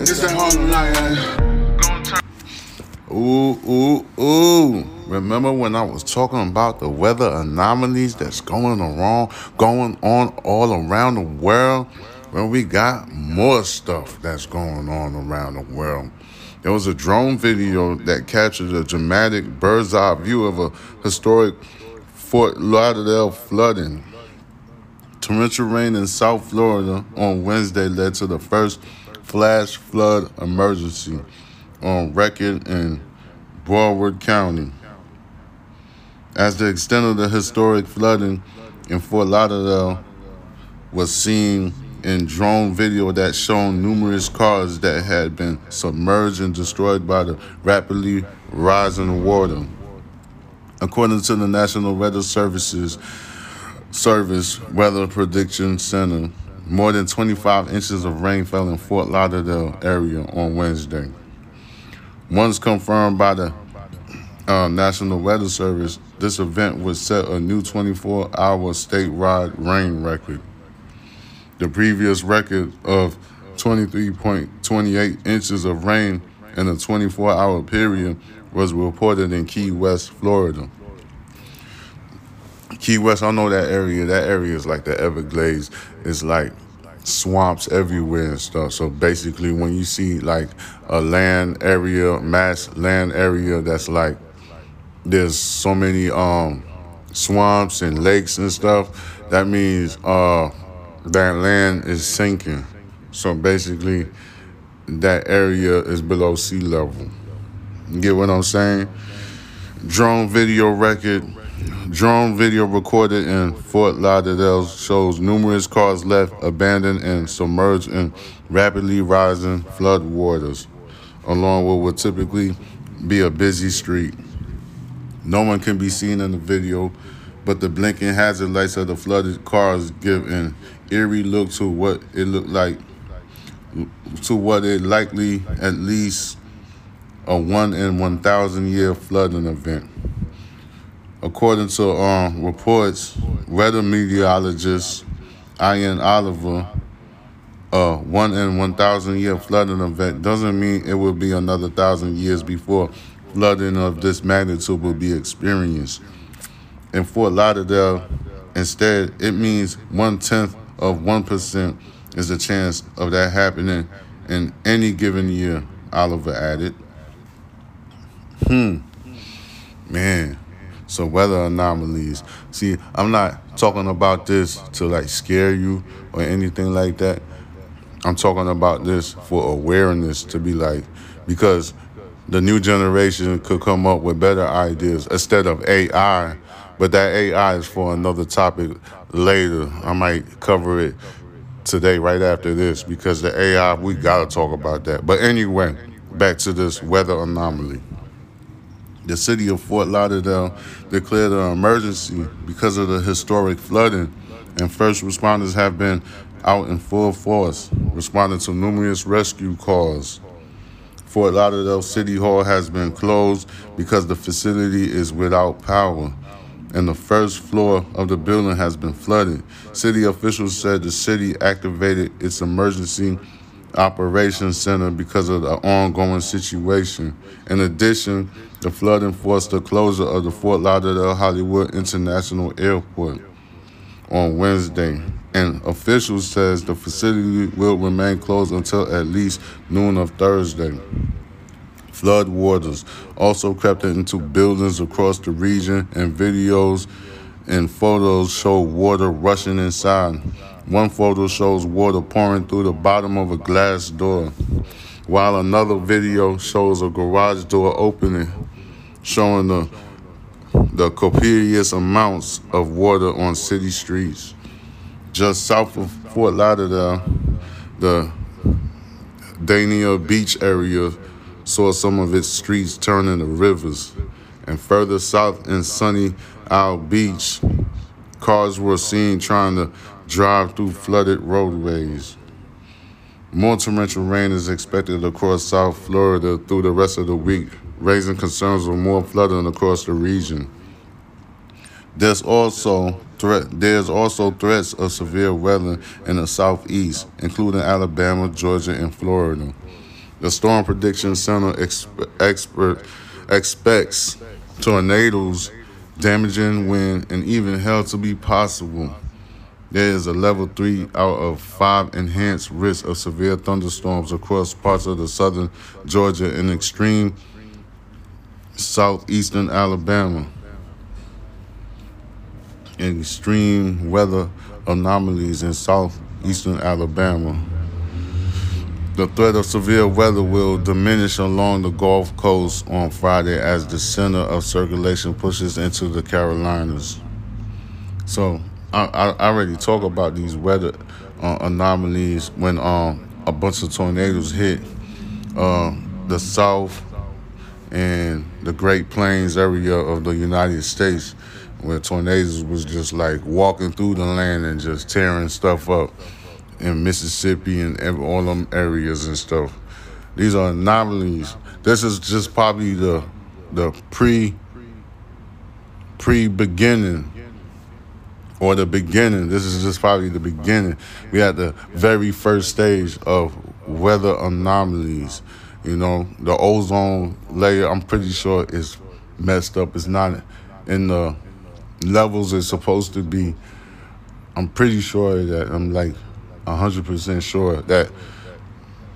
This ain't Harlem Night. Ooh. Remember when I was talking about the weather anomalies that's going on all around the world? Well, we got more stuff that's going on around the world. There was a drone video that captured a dramatic bird's eye view of a historic Fort Lauderdale flooding. Torrential rain in South Florida on Wednesday led to the first flash flood emergency on record in Broward County, as the extent of the historic flooding in Fort Lauderdale was seen in drone video that shown numerous cars that had been submerged and destroyed by the rapidly rising water. According to the National Weather Service Weather Prediction Center, more than 25 inches of rain fell in Fort Lauderdale area on Wednesday. Once confirmed by the National Weather Service, this event would set a new 24-hour statewide rain record. The previous record of 23.28 inches of rain in a 24-hour period was reported in Key West, Florida. Key West, I know that area. That area is like the Everglades. It's like swamps everywhere and stuff. So basically when you see like a land area, mass land area that's like there's so many swamps and lakes and stuff, that means that land is sinking. So basically, that area is below sea level. You get what I'm saying? Drone video recorded in Fort Lauderdale shows numerous cars left abandoned and submerged in rapidly rising flood waters along what would typically be a busy street. No one can be seen in the video, but the blinking hazard lights of the flooded cars give an eerie look to what it looked like, to what it likely at least a 1-in-1,000-year flooding event. According to reports, weather meteorologist Ian Oliver, a 1-in-1,000-year flooding event doesn't mean it will be another 1,000 years before flooding of this magnitude will be experienced. In Fort Lauderdale, instead, it means 0.1% is the chance of that happening in any given year, Oliver added. Man. So weather anomalies. See, I'm not talking about this to like scare you or anything like that. I'm talking about this for awareness, to be like, because the new generation could come up with better ideas instead of AI. But that AI is for another topic later. I might cover it today right after this, because the AI, we got to talk about that. But anyway, back to this weather anomaly. The city of Fort Lauderdale declared an emergency because of the historic flooding, and first responders have been out in full force, responding to numerous rescue calls. Fort Lauderdale City Hall has been closed because the facility is without power, and the first floor of the building has been flooded. City officials said the city activated its emergency operations center because of the ongoing situation. In addition, the flooding forced the closure of the Fort Lauderdale Hollywood International Airport on Wednesday, and officials says the facility will remain closed until at least noon of Thursday. Flood waters also crept into buildings across the region, and videos and photos show water rushing inside. One photo shows water pouring through the bottom of a glass door, while another video shows a garage door opening, showing the copious amounts of water on city streets. Just south of Fort Lauderdale, the Dania Beach area saw some of its streets turn into rivers, and further south in Sunny Isles Beach, cars were seen trying to drive through flooded roadways. More torrential rain is expected across South Florida through the rest of the week, raising concerns of more flooding across the region. There's also threats of severe weather in the southeast, including Alabama, Georgia, and Florida. The Storm Prediction Center expects tornadoes, damaging wind, and even hail to be possible. There is a level 3 out of 5 enhanced risk of severe thunderstorms across parts of the southern Georgia and extreme southeastern Alabama. Extreme weather anomalies in southeastern Alabama. The threat of severe weather will diminish along the Gulf Coast on Friday as the center of circulation pushes into the Carolinas. So I already talk about these weather anomalies when a bunch of tornadoes hit the South and the Great Plains area of the United States, where tornadoes was just like walking through the land and just tearing stuff up in Mississippi and all them areas and stuff. These are anomalies. This is just probably the pre-beginning. Or the beginning. This is just probably the beginning. We had the very first stage of weather anomalies. You know, the ozone layer, I'm pretty sure, is messed up. It's not in the levels it's supposed to be. I'm pretty sure that, I'm like 100% sure that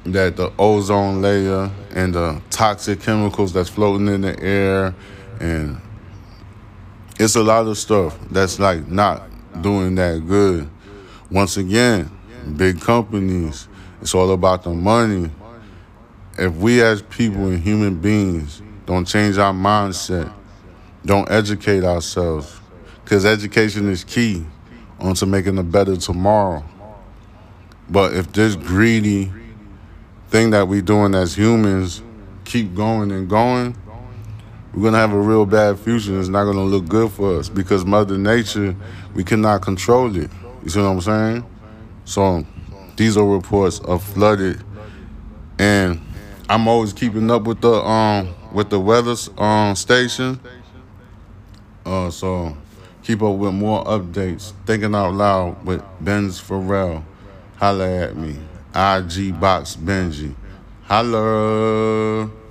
the ozone layer and the toxic chemicals that's floating in the air, and it's a lot of stuff that's like not doing that good. Once again, big companies, it's all about the money. If we as people and human beings don't change our mindset, don't educate ourselves, because education is key onto making a better tomorrow. But if this greedy thing that we're doing as humans keep going and going, we're going to have a real bad future. It's not going to look good for us, because Mother Nature, we cannot control it. You see what I'm saying? So these are reports of flooded, and I'm always keeping up with the weather station. So keep up with more updates. Thinking Out Loud with Ben's Pharrell. Holla at me. IG Box Benji. Holla.